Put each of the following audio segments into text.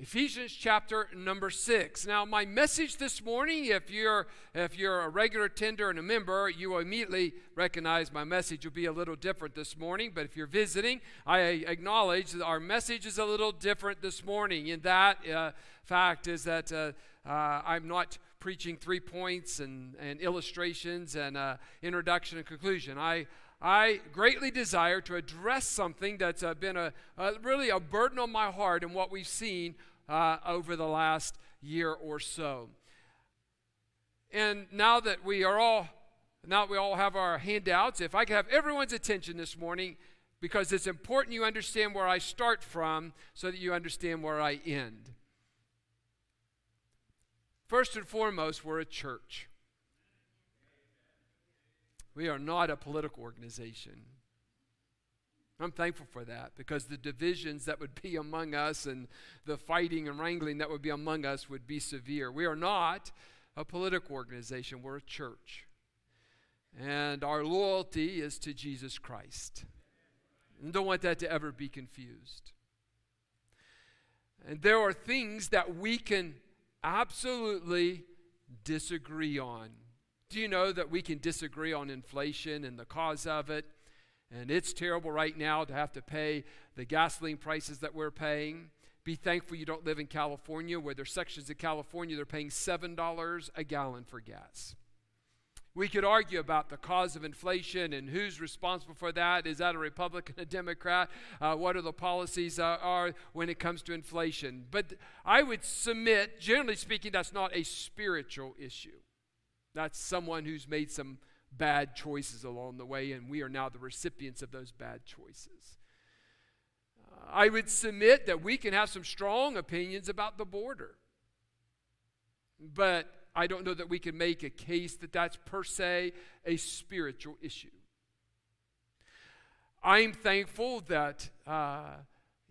Ephesians chapter number 6. Now, my message this morning, if you're a regular attender and a member, you will immediately recognize my message will be a little different this morning. But if you're visiting, I acknowledge that our message is a little different this morning. And that fact is that I'm not preaching 3 points and illustrations and introduction and conclusion. I greatly desire to address something that's been really a burden on my heart in what we've seen over the last year or so. And now that we all have our handouts, if I could have everyone's attention this morning, because it's important you understand where I start from so that you understand where I end. First and foremost, we're a church. We are not a political organization. I'm thankful for that, because the divisions that would be among us and the fighting and wrangling that would be among us would be severe. We are not a political organization. We're a church. And our loyalty is to Jesus Christ. And don't want that to ever be confused. And there are things that we can absolutely disagree on. Do you know that we can disagree on inflation and the cause of it? And it's terrible right now to have to pay the gasoline prices that we're paying. Be thankful you don't live in California, where there's sections of California they're paying $7 a gallon for gas. We could argue about the cause of inflation and who's responsible for that. Is that a Republican, a Democrat? What are the policies are when it comes to inflation? But I would submit, generally speaking, that's not a spiritual issue. That's someone who's made some bad choices along the way, and we are now the recipients of those bad choices. I would submit that we can have some strong opinions about the border, but I don't know that we can make a case that that's per se a spiritual issue. I'm thankful that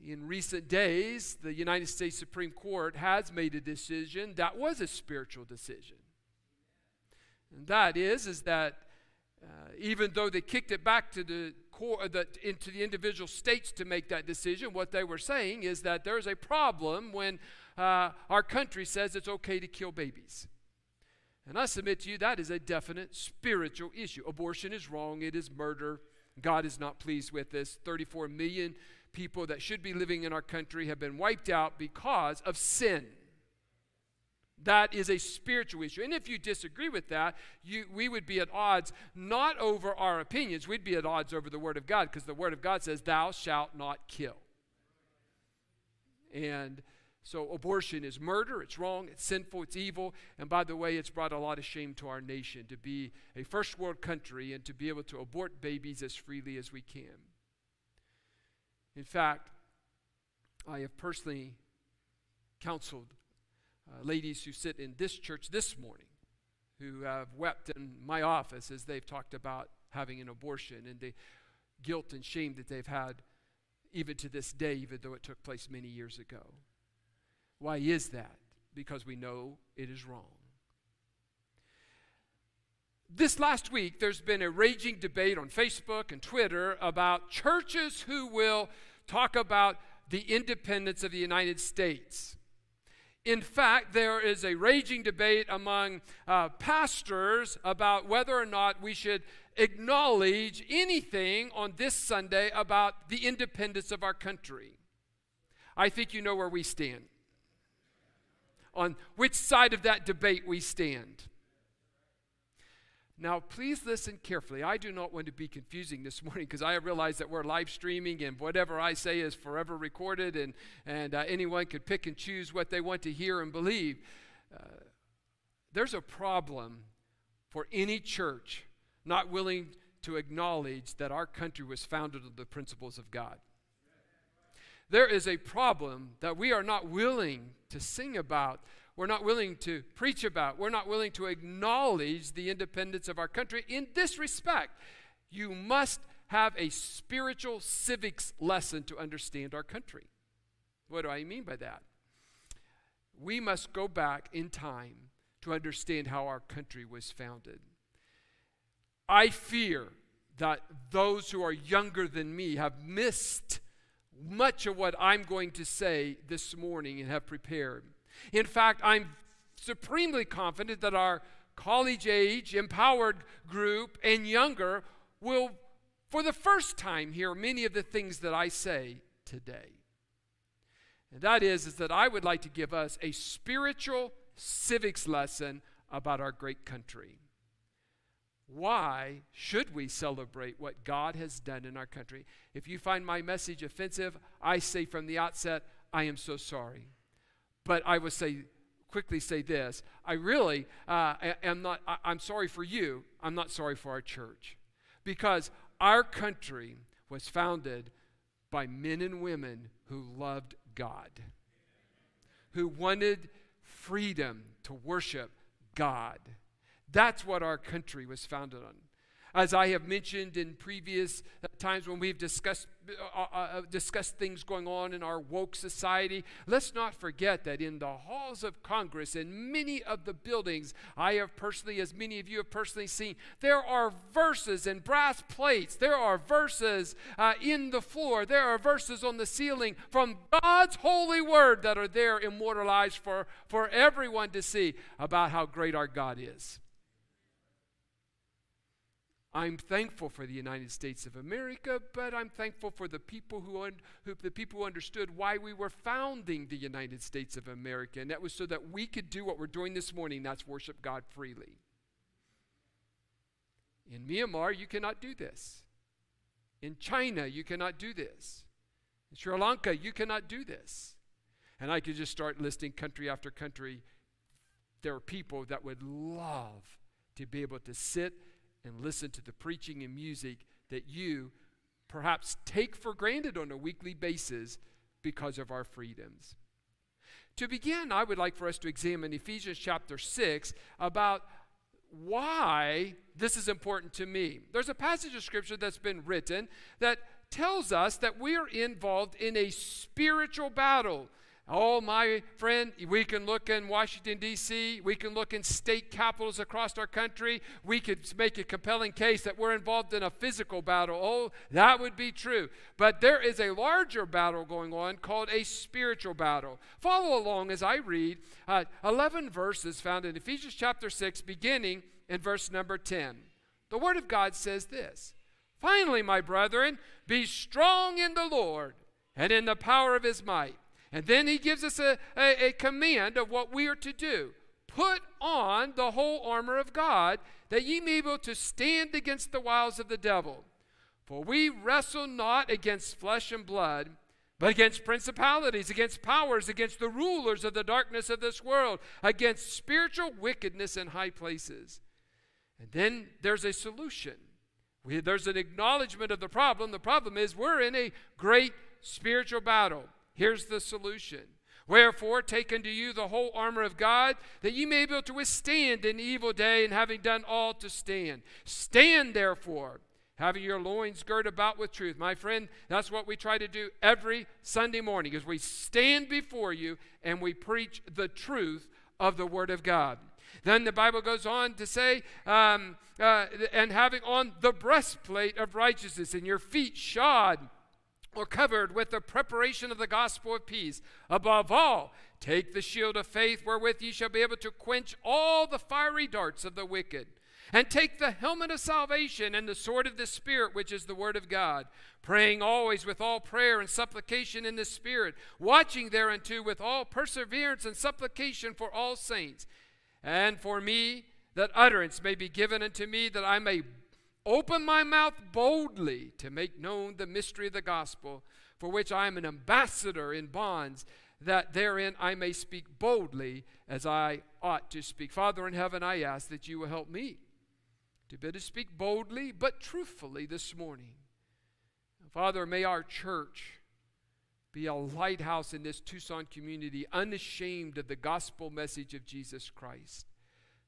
in recent days, the United States Supreme Court has made a decision that was a spiritual decision. And that is that even though they kicked it back to into the individual states to make that decision, what they were saying is that there is a problem when our country says it's okay to kill babies. And I submit to you that is a definite spiritual issue. Abortion is wrong. It is murder. God is not pleased with this. 34 million people that should be living in our country have been wiped out because of sin. That is a spiritual issue. And if you disagree with that, we would be at odds not over our opinions. We'd be at odds over the Word of God, because the Word of God says, thou shalt not kill. And so abortion is murder. It's wrong. It's sinful. It's evil. And by the way, it's brought a lot of shame to our nation to be a first world country and to be able to abort babies as freely as we can. In fact, I have personally counseled ladies who sit in this church this morning who have wept in my office as they've talked about having an abortion and the guilt and shame that they've had even to this day, even though it took place many years ago. Why is that? Because we know it is wrong. This last week, there's been a raging debate on Facebook and Twitter about churches who will talk about the independence of the United States. In fact, there is a raging debate among pastors about whether or not we should acknowledge anything on this Sunday about the independence of our country. I think you know where we stand, on which side of that debate we stand. Now, please listen carefully. I do not want to be confusing this morning, because I realize that we're live streaming and whatever I say is forever recorded, and anyone could pick and choose what they want to hear and believe. There's a problem for any church not willing to acknowledge that our country was founded on the principles of God. There is a problem that we are not willing to sing about, we're not willing to preach about, we're not willing to acknowledge the independence of our country in this respect. You must have a spiritual civics lesson to understand our country. What do I mean by that? We must go back in time to understand how our country was founded. I fear that those who are younger than me have missed much of what I'm going to say this morning and have prepared. In fact, I'm supremely confident that our college-age, empowered group and younger will, for the first time, hear many of the things that I say today. And that is that I would like to give us a spiritual civics lesson about our great country. Why should we celebrate what God has done in our country? If you find my message offensive, I say from the outset, I am so sorry. But I will say, quickly say this, I really am not, I'm sorry for you, I'm not sorry for our church. Because our country was founded by men and women who loved God, who wanted freedom to worship God. That's what our country was founded on. As I have mentioned in previous times when we've discussed things going on in our woke society, let's not forget that in the halls of Congress and many of the buildings I have personally, as many of you have personally seen, there are verses and brass plates. There are verses in the floor. There are verses on the ceiling from God's holy word that are there immortalized for everyone to see about how great our God is. I'm thankful for the United States of America, but I'm thankful for the people who understood why we were founding the United States of America, and that was so that we could do what we're doing this morning, that's worship God freely. In Myanmar, you cannot do this. In China, you cannot do this. In Sri Lanka, you cannot do this. And I could just start listing country after country. There are people that would love to be able to sit and listen to the preaching and music that you perhaps take for granted on a weekly basis because of our freedoms. To begin, I would like for us to examine Ephesians chapter 6 about why this is important to me. There's a passage of Scripture that's been written that tells us that we are involved in a spiritual battle. Oh, my friend, we can look in Washington, D.C., we can look in state capitals across our country, we could make a compelling case that we're involved in a physical battle. Oh, that would be true. But there is a larger battle going on called a spiritual battle. Follow along as I read 11 verses found in Ephesians chapter 6, beginning in verse number 10. The Word of God says this, "Finally, my brethren, be strong in the Lord and in the power of His might." And then he gives us a command of what we are to do. Put on the whole armor of God, that ye may be able to stand against the wiles of the devil. For we wrestle not against flesh and blood, but against principalities, against powers, against the rulers of the darkness of this world, against spiritual wickedness in high places. And then there's a solution. There's an acknowledgement of the problem. The problem is we're in a great spiritual battle. Here's the solution. "Wherefore, take unto you the whole armor of God, that ye may be able to withstand in the evil day, and having done all to stand. Stand therefore, having your loins girt about with truth." My friend, that's what we try to do every Sunday morning, is we stand before you and we preach the truth of the Word of God. Then the Bible goes on to say, "And having on the breastplate of righteousness, and your feet shod, or covered with the preparation of the gospel of peace. Above all, take the shield of faith, wherewith ye shall be able to quench all the fiery darts of the wicked. And take the helmet of salvation and the sword of the Spirit, which is the Word of God, praying always with all prayer and supplication in the Spirit, watching thereunto with all perseverance and supplication for all saints, and for me, that utterance may be given unto me, that I may open my mouth boldly to make known the mystery of the gospel, for which I am an ambassador in bonds, that therein I may speak boldly as I ought to speak." Father in heaven, I ask that you will help me to be able to speak boldly but truthfully this morning. Father, may our church be a lighthouse in this Tucson community, unashamed of the gospel message of Jesus Christ.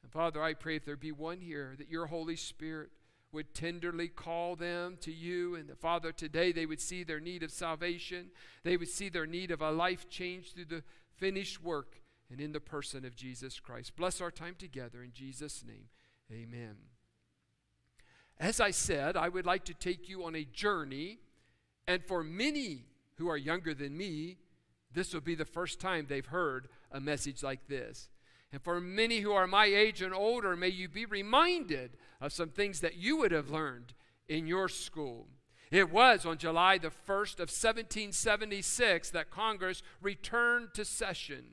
And Father, I pray if there be one here, that your Holy Spirit would tenderly call them to you. And that, Father, today they would see their need of salvation. They would see their need of a life change through the finished work and in the person of Jesus Christ. Bless our time together in Jesus' name. Amen. As I said, I would like to take you on a journey, and for many who are younger than me, this will be the first time they've heard a message like this. And for many who are my age and older, may you be reminded of some things that you would have learned in your school. It was on July the 1st of 1776 that Congress returned to session.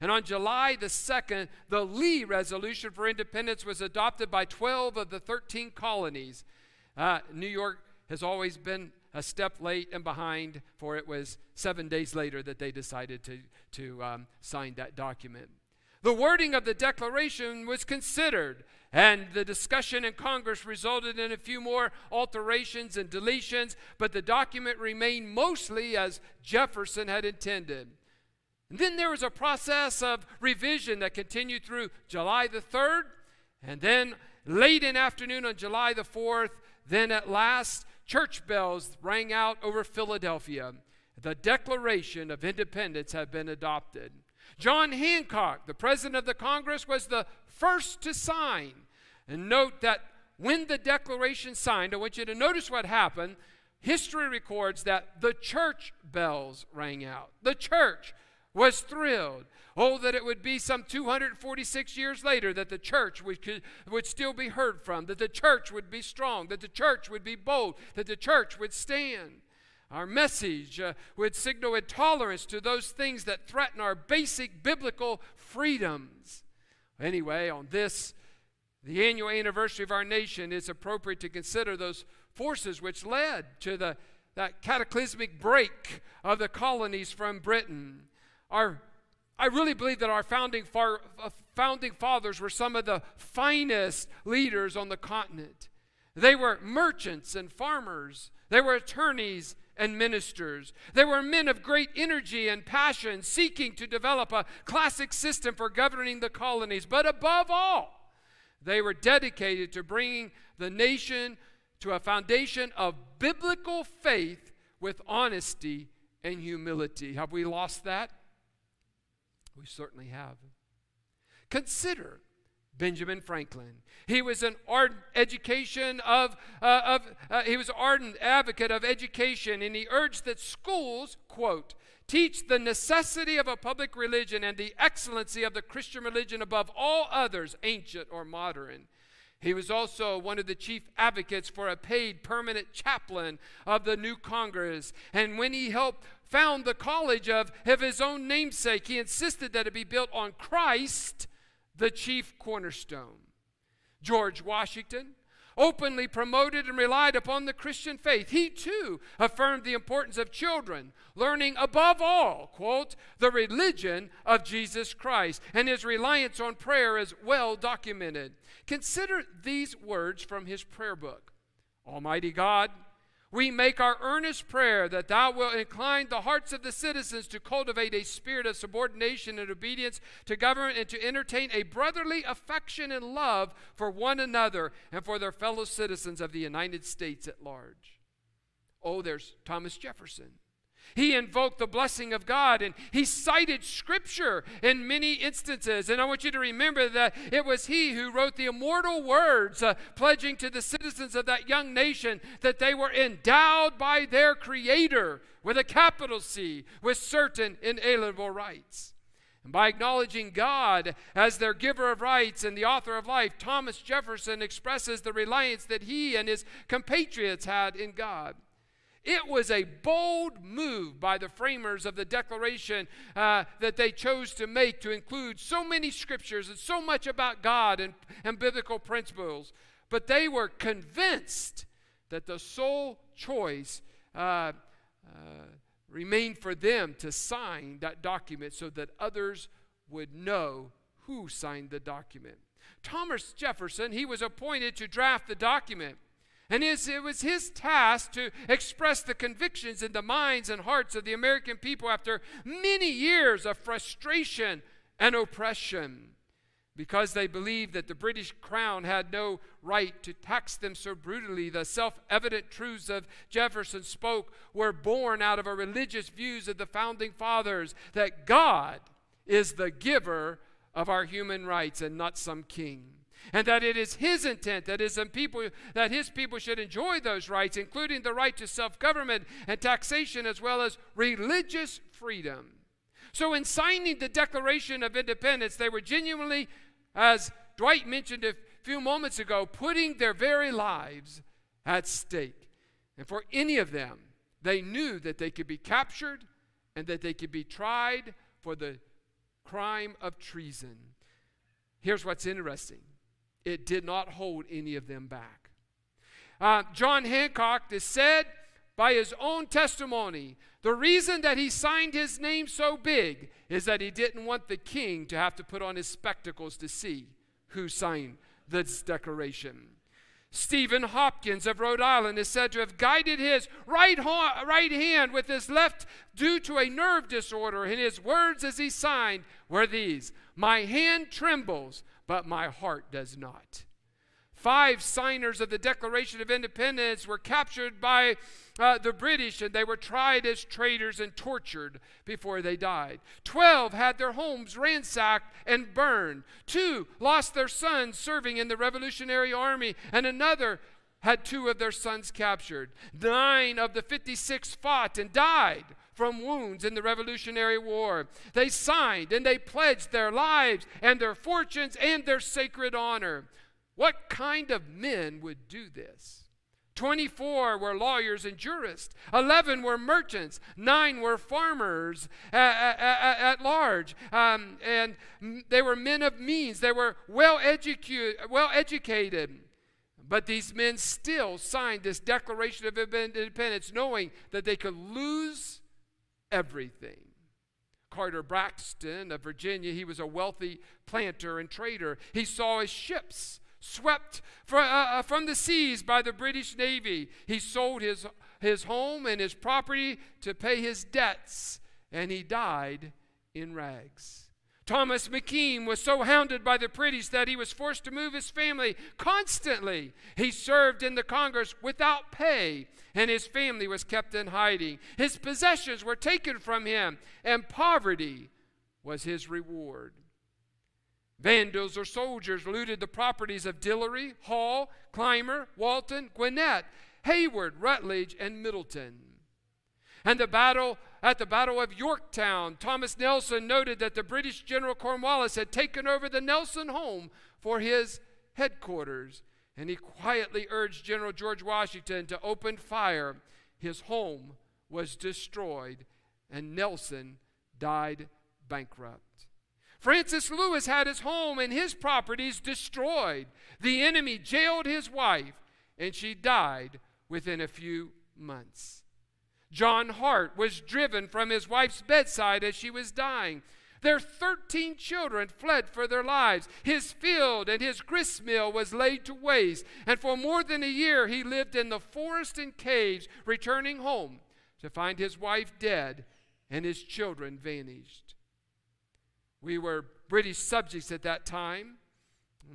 And on July the 2nd, the Lee Resolution for Independence was adopted by 12 of the 13 colonies. New York has always been a step late and behind, for it was 7 days later that they decided to sign that document. The wording of the Declaration was considered, and the discussion in Congress resulted in a few more alterations and deletions, but the document remained mostly as Jefferson had intended. And then there was a process of revision that continued through July the 3rd, and then late in afternoon on July the 4th, then at last, church bells rang out over Philadelphia. The Declaration of Independence had been adopted. John Hancock, the president of the Congress, was the first to sign. And note that when the Declaration signed, I want you to notice what happened. History records that the church bells rang out. The church was thrilled. Oh, that it would be some 246 years later that the church would still be heard from, that the church would be strong, that the church would be bold, that the church would stand. Our message would signal intolerance to those things that threaten our basic biblical freedoms. Anyway, on this, the annual anniversary of our nation, it's appropriate to consider those forces which led to that cataclysmic break of the colonies from Britain. I really believe that our founding fathers were some of the finest leaders on the continent. They were merchants and farmers. They were attorneys and ministers. They were men of great energy and passion, seeking to develop a classic system for governing the colonies. But above all, they were dedicated to bringing the nation to a foundation of biblical faith with honesty and humility. Have we lost that? We certainly have. Consider Benjamin Franklin. He was an ardent advocate of education, and he urged that schools, quote, teach the necessity of a public religion and the excellency of the Christian religion above all others, ancient or modern. He was also one of the chief advocates for a paid permanent chaplain of the new Congress, and when he helped found the college of his own namesake, he insisted that it be built on Christ, the chief cornerstone. George Washington openly promoted and relied upon the Christian faith. He, too, affirmed the importance of children learning above all, quote, the religion of Jesus Christ, and his reliance on prayer is well documented. Consider these words from his prayer book. Almighty God, we make our earnest prayer that thou wilt incline the hearts of the citizens to cultivate a spirit of subordination and obedience to government, and to entertain a brotherly affection and love for one another and for their fellow citizens of the United States at large. Oh, there's Thomas Jefferson. He invoked the blessing of God, and he cited Scripture in many instances. And I want you to remember that it was he who wrote the immortal words pledging to the citizens of that young nation that they were endowed by their Creator with a capital C, with certain inalienable rights. And by acknowledging God as their giver of rights and the author of life, Thomas Jefferson expresses the reliance that he and his compatriots had in God. It was a bold move by the framers of the Declaration that they chose to make, to include so many scriptures and so much about God and biblical principles. But they were convinced that the sole choice remained for them to sign that document so that others would know who signed the document. Thomas Jefferson, he was appointed to draft the document, and it was his task to express the convictions in the minds and hearts of the American people after many years of frustration and oppression, because they believed that the British Crown had no right to tax them so brutally. The self-evident truths of Jefferson spoke were born out of a religious views of the founding fathers that God is the giver of our human rights and not some king, and that it is his intent that his people should enjoy those rights, including the right to self-government and taxation, as well as religious freedom. So in signing the Declaration of Independence, they were genuinely, as Dwight mentioned a few moments ago, putting their very lives at stake. And for any of them, they knew that they could be captured and that they could be tried for the crime of treason. Here's what's interesting. It did not hold any of them back. John Hancock is said, by his own testimony, the reason that he signed his name so big is that he didn't want the king to have to put on his spectacles to see who signed this declaration. Stephen Hopkins of Rhode Island is said to have guided his right hand with his left due to a nerve disorder, and his words as he signed were these: "My hand trembles, but my heart does not." Five signers of the Declaration of Independence were captured by the British, and they were tried as traitors and tortured before they died. 12 had their homes ransacked and burned. 2 lost their sons serving in the Revolutionary Army, and another had 2 of their sons captured. 9 of the 56 fought and died from wounds in the Revolutionary War. They signed and they pledged their lives and their fortunes and their sacred honor. What kind of men would do this? 24 were lawyers and jurists. 11 were merchants. 9 were farmers at large. And they were men of means. They were well educated. But these men still signed this Declaration of Independence knowing that they could lose everything. Carter Braxton of Virginia, he was a wealthy planter and trader. He saw his ships swept from the seas by the British Navy. He sold his home and his property to pay his debts, and he died in rags. Thomas McKean was so hounded by the British that he was forced to move his family constantly. He served in the Congress without pay, and his family was kept in hiding. His possessions were taken from him, and poverty was his reward. Vandals or soldiers looted the properties of Dillery, Hall, Clymer, Walton, Gwinnett, Hayward, Rutledge, and Middleton. And at the Battle of Yorktown, Thomas Nelson noted that the British General Cornwallis had taken over the Nelson home for his headquarters, and he quietly urged General George Washington to open fire. His home was destroyed, and Nelson died bankrupt. Francis Lewis had his home and his properties destroyed. The enemy jailed his wife, and she died within a few months. John Hart was driven from his wife's bedside as she was dying. Their 13 children fled for their lives. His field and his gristmill was laid to waste, and for more than a year he lived in the forest and caves, returning home to find his wife dead and his children vanished. We were British subjects at that time.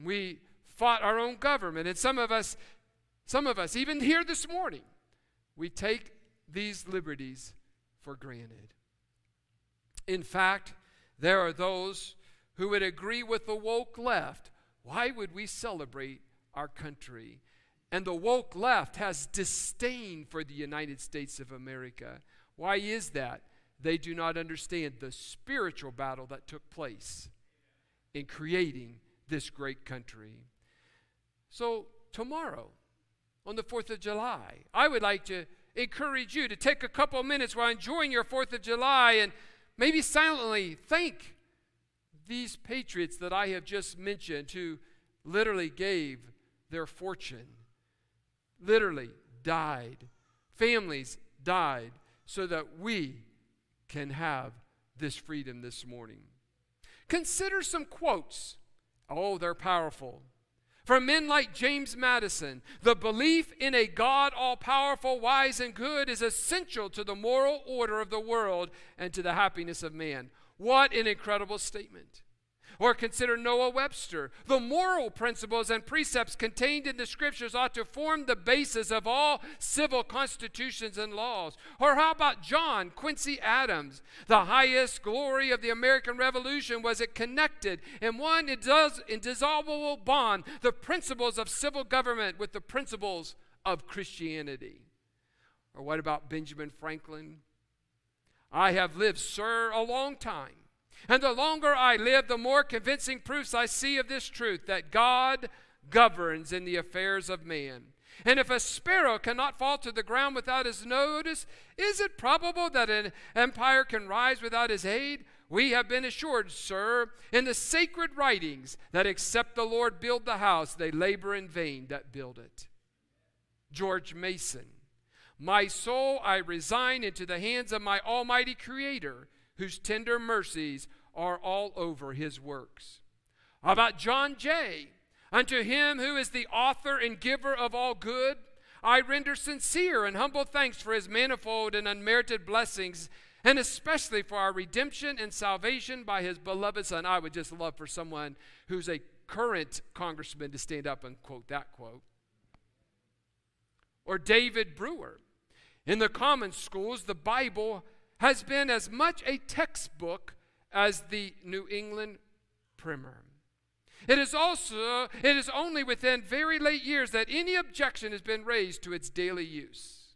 We fought our own government, and some of us, even here this morning, we take these liberties for granted. In fact, there are those who would agree with the woke left. Why would we celebrate our country? And the woke left has disdain for the United States of America. Why is that? They do not understand the spiritual battle that took place in creating this great country. So tomorrow, on the 4th of July, I would like to encourage you to take a couple of minutes while enjoying your 4th of July and maybe silently thank these patriots that I have just mentioned, who literally gave their fortune, literally died, families died, so that we can have this freedom this morning. Consider some quotes Oh, they're powerful. From men like James Madison, the belief in a God all-powerful, wise, and good is essential to the moral order of the world and to the happiness of man. What an incredible statement. Or consider Noah Webster. The moral principles and precepts contained in the Scriptures ought to form the basis of all civil constitutions and laws. Or how about John Quincy Adams? The highest glory of the American Revolution was it connected in one indissoluble bond the principles of civil government with the principles of Christianity. Or what about Benjamin Franklin? I have lived, sir, a long time. And the longer I live, the more convincing proofs I see of this truth, that God governs in the affairs of man. And if a sparrow cannot fall to the ground without his notice, is it probable that an empire can rise without his aid? We have been assured, sir, in the sacred writings, that except the Lord build the house, they labor in vain that build it. George Mason, my soul I resign into the hands of my almighty Creator, whose tender mercies are all over his works. About John Jay, unto him who is the author and giver of all good, I render sincere and humble thanks for his manifold and unmerited blessings, and especially for our redemption and salvation by his beloved Son. I would just love for someone who's a current congressman to stand up and quote that quote. Or David Brewer, in the common schools, the Bible has been as much a textbook as the New England Primer. It is only within very late years that any objection has been raised to its daily use.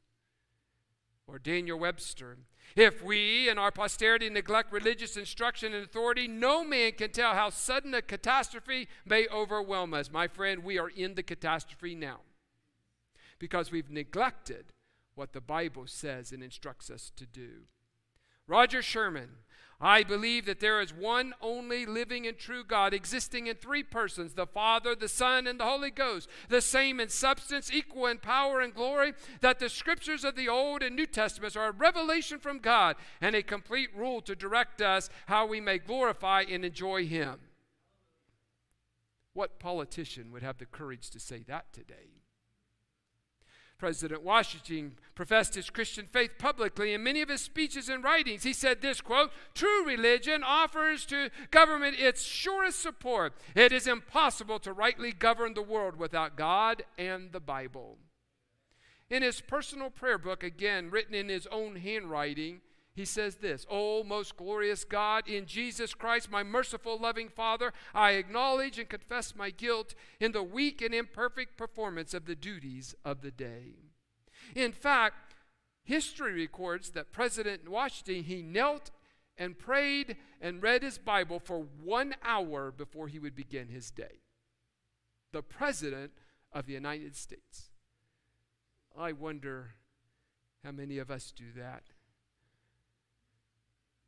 Or Daniel Webster, if we and our posterity neglect religious instruction and authority, no man can tell how sudden a catastrophe may overwhelm us. My friend, we are in the catastrophe now because we've neglected what the Bible says and instructs us to do. Roger Sherman, I believe that there is one only living and true God, existing in three persons, the Father, the Son, and the Holy Ghost, the same in substance, equal in power and glory, that the Scriptures of the Old and New Testaments are a revelation from God and a complete rule to direct us how we may glorify and enjoy Him. What politician would have the courage to say that today? President Washington professed his Christian faith publicly in many of his speeches and writings. He said this, quote, "True religion offers to government its surest support. It is impossible to rightly govern the world without God and the Bible." In his personal prayer book, again written in his own handwriting, he says this, "O most glorious God, in Jesus Christ, my merciful, loving Father, I acknowledge and confess my guilt in the weak and imperfect performance of the duties of the day." In fact, history records that President Washington, he knelt and prayed and read his Bible for 1 hour before he would begin his day. The President of the United States. I wonder how many of us do that.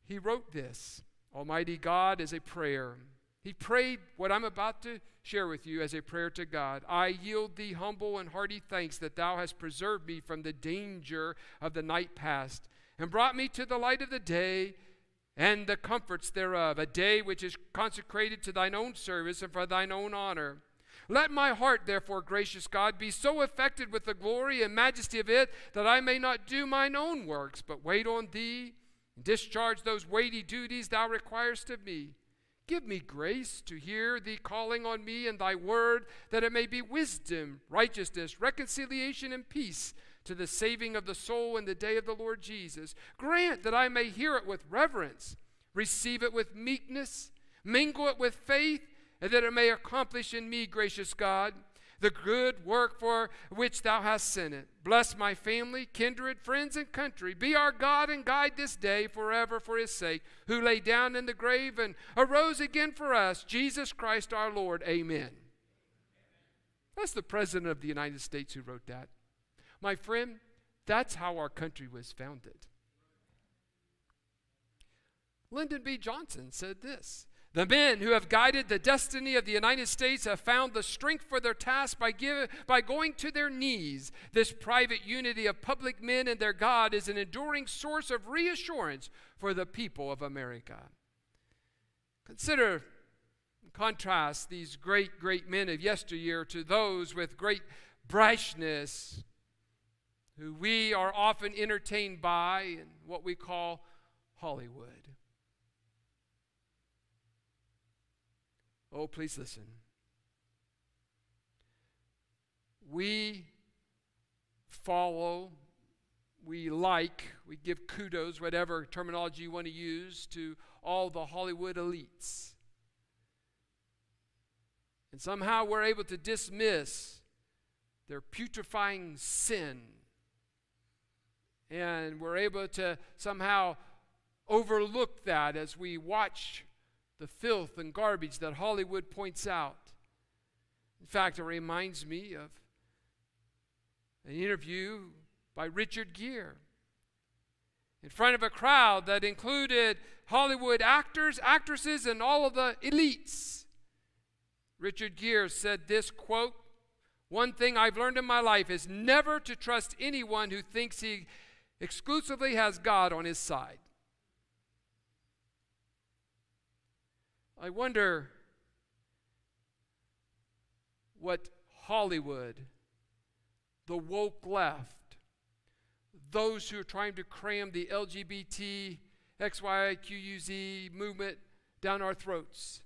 He wrote this, Almighty God, as a prayer. He prayed what I'm about to share with you as a prayer to God. I yield thee humble and hearty thanks that thou hast preserved me from the danger of the night past and brought me to the light of the day and the comforts thereof, a day which is consecrated to thine own service and for thine own honor. Let my heart, therefore, gracious God, be so affected with the glory and majesty of it that I may not do mine own works, but wait on thee. Discharge those weighty duties thou requirest of me. Give me grace to hear thee calling on me and thy word, that it may be wisdom, righteousness, reconciliation, and peace to the saving of the soul in the day of the Lord Jesus. Grant that I may hear it with reverence, receive it with meekness, mingle it with faith, and that it may accomplish in me, gracious God, the good work for which thou hast sent it. Bless my family, kindred, friends, and country. Be our God and guide this day forever for his sake, who lay down in the grave and arose again for us, Jesus Christ our Lord. Amen. That's the President of the United States who wrote that. My friend, that's how our country was founded. Lyndon B. Johnson said this, the men who have guided the destiny of the United States have found the strength for their task by going to their knees. This private unity of public men and their God is an enduring source of reassurance for the people of America. Consider Contrast these great, great men of yesteryear to those with great brashness who we are often entertained by in what we call Hollywood. Oh, please listen. We follow, we like, we give kudos, whatever terminology you want to use, to all the Hollywood elites. And somehow we're able to dismiss their putrefying sin. And we're able to somehow overlook that as we watch the filth and garbage that Hollywood points out. In fact, it reminds me of an interview by Richard Gere in front of a crowd that included Hollywood actors, actresses, and all of the elites. Richard Gere said this, quote, "One thing I've learned in my life is never to trust anyone who thinks he exclusively has God on his side." I wonder what Hollywood, the woke left, those who are trying to cram the LGBT, XYQUZ movement down our throats,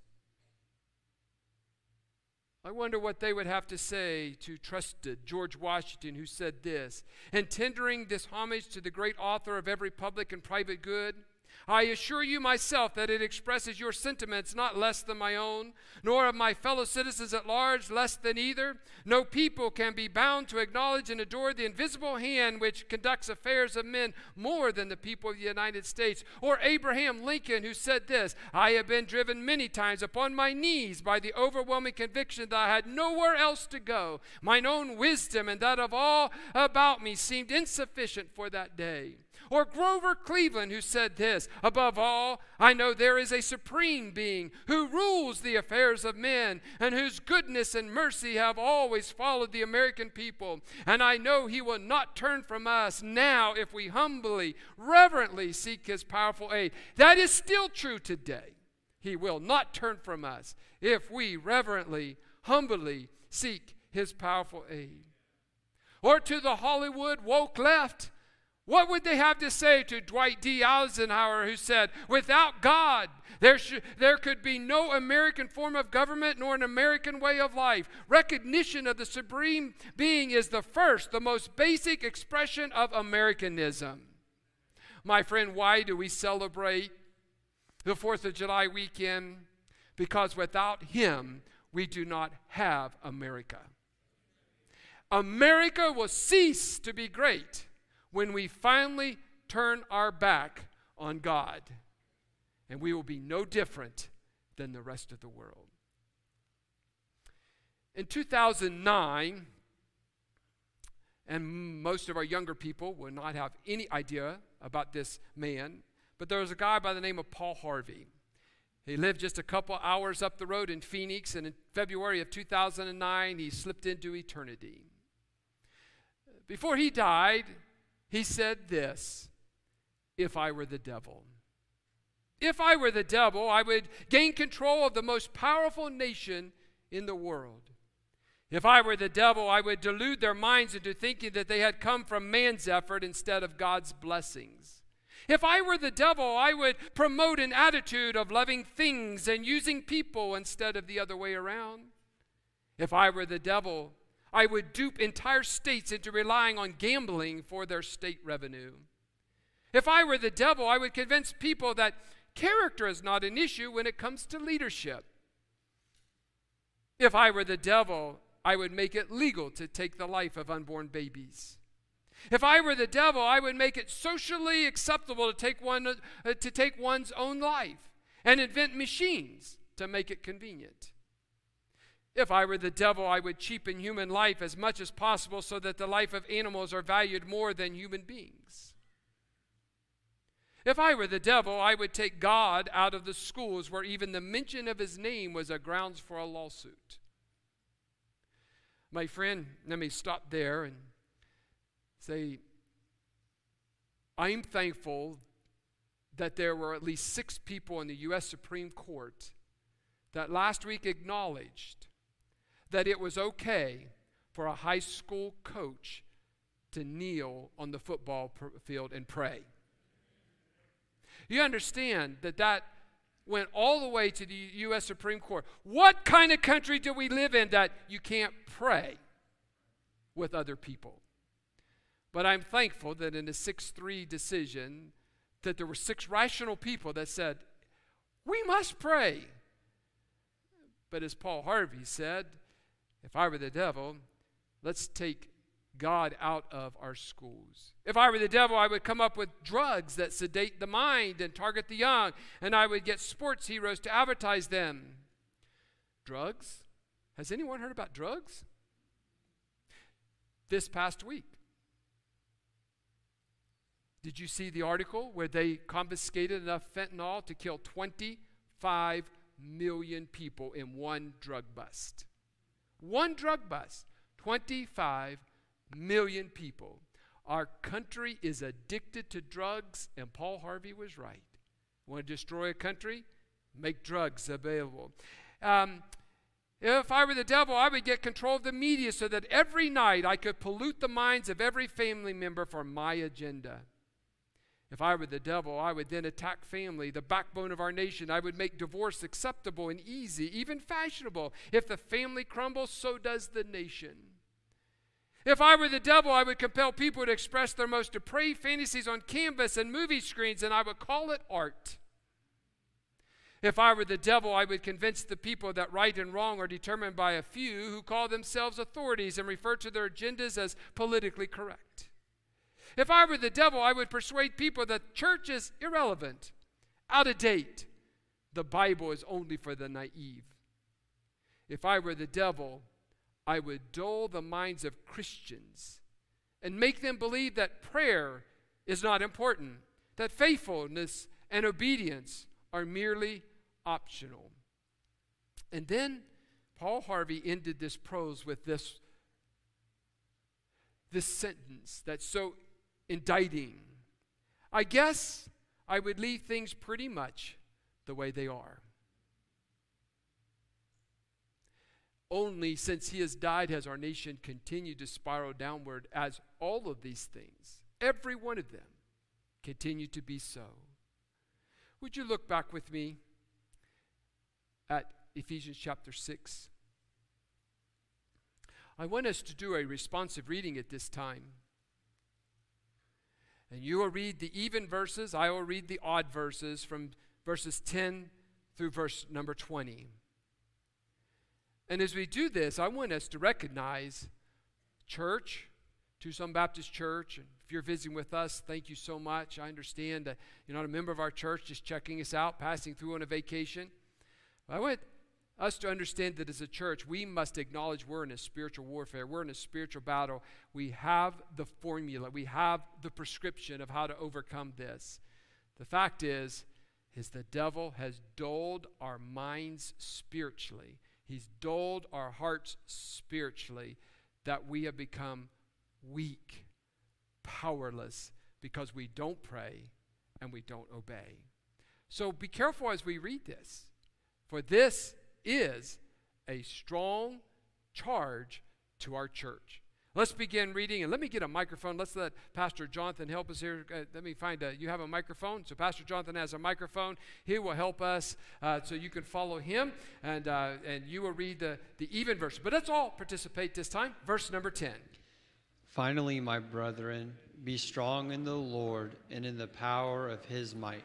I wonder what they would have to say to trusted George Washington, who said this, "In tendering this homage to the great author of every public and private good, I assure you myself that it expresses your sentiments not less than my own, nor of my fellow citizens at large less than either. No people can be bound to acknowledge and adore the invisible hand which conducts affairs of men more than the people of the United States. Or Abraham Lincoln, who said this, 'I have been driven many times upon my knees by the overwhelming conviction that I had nowhere else to go. Mine own wisdom and that of all about me seemed insufficient for that day.' Or Grover Cleveland, who said this, 'Above all, I know there is a supreme being who rules the affairs of men and whose goodness and mercy have always followed the American people. And I know he will not turn from us now if we humbly, reverently seek his powerful aid.' That is still true today. He will not turn from us if we reverently, humbly seek his powerful aid." Or to the Hollywood woke left, what would they have to say to Dwight D. Eisenhower, who said, "Without God, there could be no American form of government nor an American way of life. Recognition of the supreme being is the first, the most basic expression of Americanism." My friend, why do we celebrate the 4th of July weekend? Because without him, we do not have America. America will cease to be great when we finally turn our back on God, and we will be no different than the rest of the world. In 2009, and most of our younger people will not have any idea about this man, but there was a guy by the name of Paul Harvey. He lived just a couple hours up the road in Phoenix, and in February of 2009, he slipped into eternity. Before he died, he said this, "If I were the devil, if I were the devil, I would gain control of the most powerful nation in the world. If I were the devil, I would delude their minds into thinking that they had come from man's effort instead of God's blessings. If I were the devil, I would promote an attitude of loving things and using people instead of the other way around. If I were the devil, I would dupe entire states into relying on gambling for their state revenue. If I were the devil, I would convince people that character is not an issue when it comes to leadership. If I were the devil, I would make it legal to take the life of unborn babies. If I were the devil, I would make it socially acceptable to take one's own life and invent machines to make it convenient. If I were the devil, I would cheapen human life as much as possible so that the life of animals are valued more than human beings. If I were the devil, I would take God out of the schools where even the mention of his name was a grounds for a lawsuit." My friend, let me stop there and say, I'm thankful that there were at least 6 people in the U.S. Supreme Court that last week acknowledged that it was okay for a high school coach to kneel on the football field and pray. You understand that that went all the way to the U.S. Supreme Court. What kind of country do we live in that you can't pray with other people? But I'm thankful that in the 6-3 decision that there were 6 rational people that said, we must pray. But as Paul Harvey said, if I were the devil, let's take God out of our schools. If I were the devil, I would come up with drugs that sedate the mind and target the young, and I would get sports heroes to advertise them. Drugs? Has anyone heard about drugs? This past week, did you see the article where they confiscated enough fentanyl to kill 25 million people in one drug bust? One drug bust, 25 million people. Our country is addicted to drugs, and Paul Harvey was right. Want to destroy a country? Make drugs available. If I were the devil, I would get control of the media so that every night I could pollute the minds of every family member for my agenda. If I were the devil, I would then attack family, the backbone of our nation. I would make divorce acceptable and easy, even fashionable. If the family crumbles, so does the nation. If I were the devil, I would compel people to express their most depraved fantasies on canvas and movie screens, and I would call it art. If I were the devil, I would convince the people that right and wrong are determined by a few who call themselves authorities and refer to their agendas as politically correct. If I were the devil, I would persuade people that church is irrelevant, out of date. The Bible is only for the naive. If I were the devil, I would dull the minds of Christians and make them believe that prayer is not important, that faithfulness and obedience are merely optional. And then Paul Harvey ended this prose with this sentence that's so indicting. I guess I would leave things pretty much the way they are. Only since he has died has our nation continued to spiral downward, as all of these things, every one of them, continue to be so. Would you look back with me at Ephesians chapter 6? I want us to do a responsive reading at this time. And you will read the even verses, I will read the odd verses from verses 10 through verse number 20. And as we do this, I want us to recognize church, Tucson Baptist Church. And if you're visiting with us, thank you so much. I understand that you're not a member of our church, just checking us out, passing through on a vacation. But I want us to understand that as a church, we must acknowledge we're in a spiritual warfare. We're in a spiritual battle. We have the formula. We have the prescription of how to overcome this. The fact is the devil has dulled our minds spiritually. He's dulled our hearts spiritually, that we have become weak, powerless, because we don't pray and we don't obey. So be careful as we read this, for this is a strong charge to our church. Let's begin reading, and let me get a microphone. Let's let Pastor Jonathan help us here. Let me find you have a microphone? So Pastor Jonathan has a microphone. He will help us so you can follow him, and you will read the even verse. But let's all participate this time. Verse number 10. Finally, my brethren, be strong in the Lord and in the power of his might.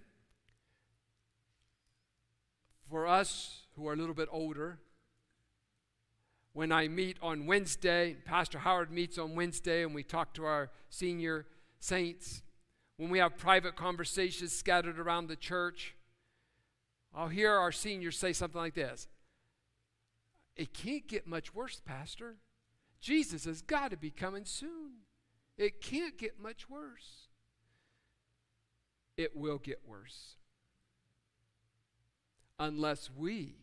for us who are a little bit older, when I meet on Wednesday, Pastor Howard meets on Wednesday, and we talk to our senior saints, when we have private conversations scattered around the church, I'll hear our seniors say something like this: "It can't get much worse, Pastor. Jesus has got to be coming soon. It can't get much worse." It will get worse. Unless we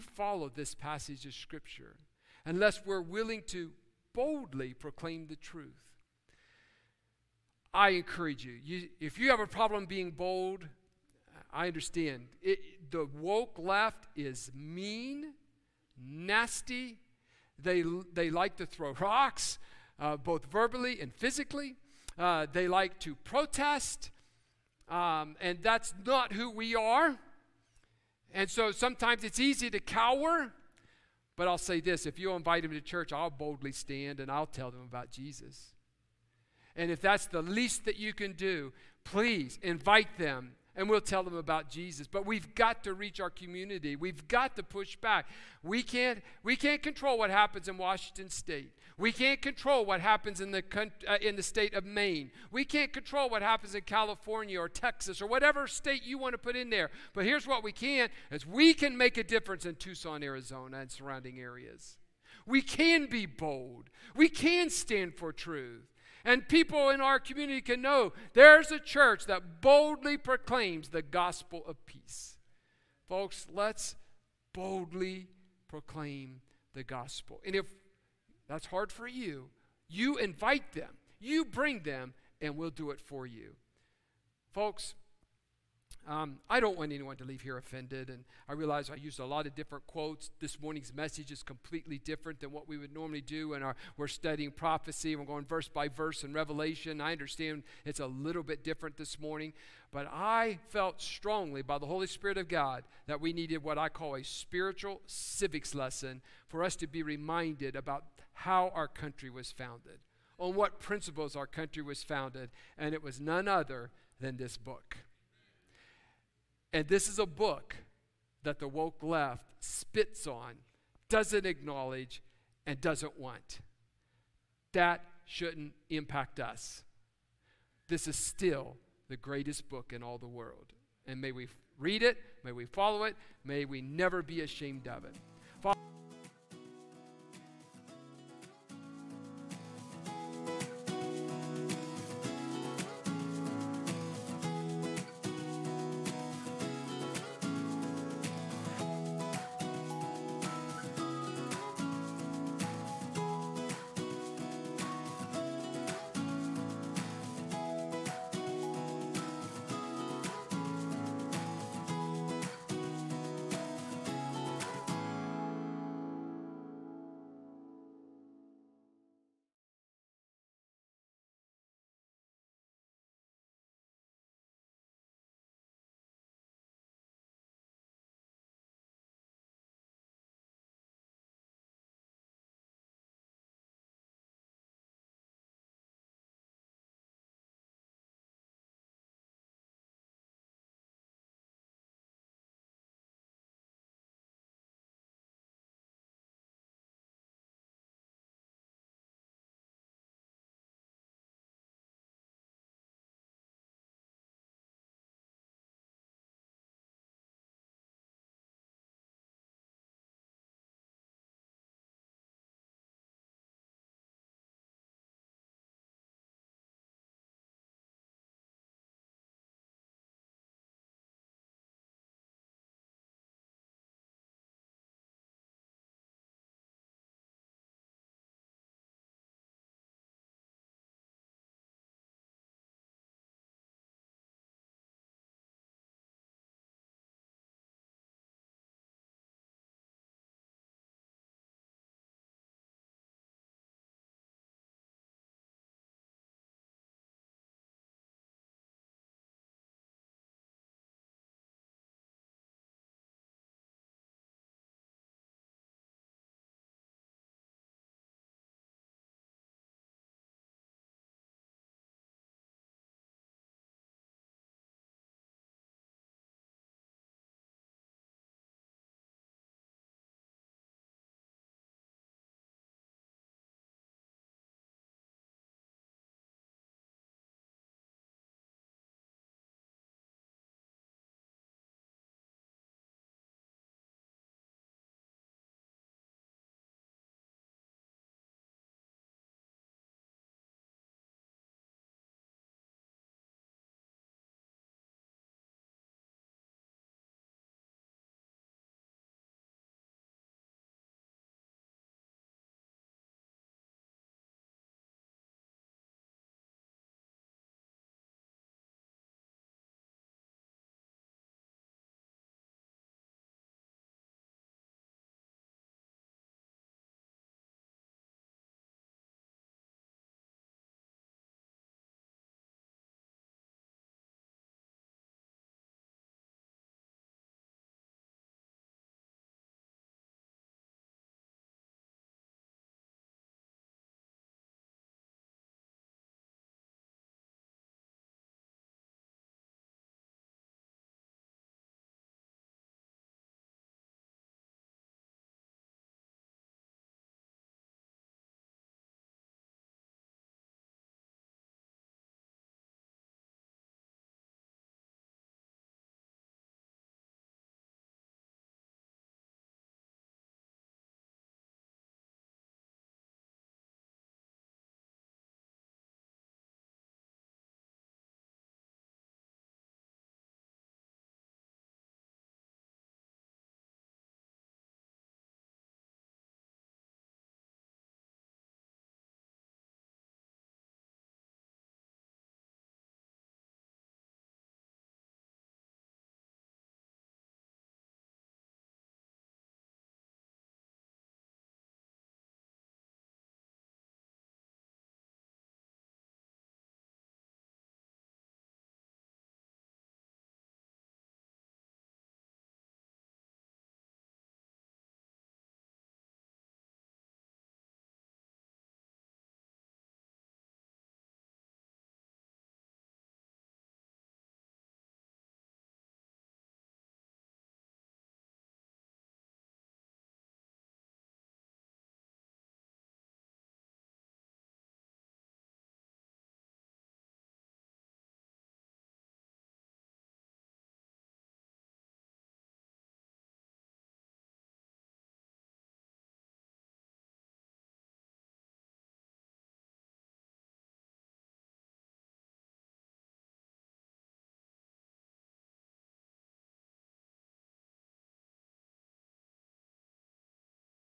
follow this passage of Scripture, unless we're willing to boldly proclaim the truth. I encourage you, if you have a problem being bold, I understand. The woke left is mean, nasty. They like to throw rocks, both verbally and physically. They like to protest, and that's not who we are. And so sometimes it's easy to cower, but I'll say this: if you'll invite them to church, I'll boldly stand and I'll tell them about Jesus. And if that's the least that you can do, please invite them, and we'll tell them about Jesus. But we've got to reach our community. We've got to push back. We can't control what happens in Washington State. We can't control what happens in the state of Maine. We can't control what happens in California or Texas or whatever state you want to put in there. But here's what we can, is we can make a difference in Tucson, Arizona and surrounding areas. We can be bold. We can stand for truth. And people in our community can know there's a church that boldly proclaims the gospel of peace. Folks, let's boldly proclaim the gospel. And if that's hard for you, you invite them, you bring them, and we'll do it for you. Folks, I don't want anyone to leave here offended, and I realize I used a lot of different quotes. This morning's message is completely different than what we would normally do, and we're studying prophecy. We're going verse by verse in Revelation. I understand it's a little bit different this morning, but I felt strongly by the Holy Spirit of God that we needed what I call a spiritual civics lesson for us to be reminded about how our country was founded, on what principles our country was founded, and it was none other than this book. And this is a book that the woke left spits on, doesn't acknowledge, and doesn't want. That shouldn't impact us. This is still the greatest book in all the world. And may we read it, may we follow it, may we never be ashamed of it.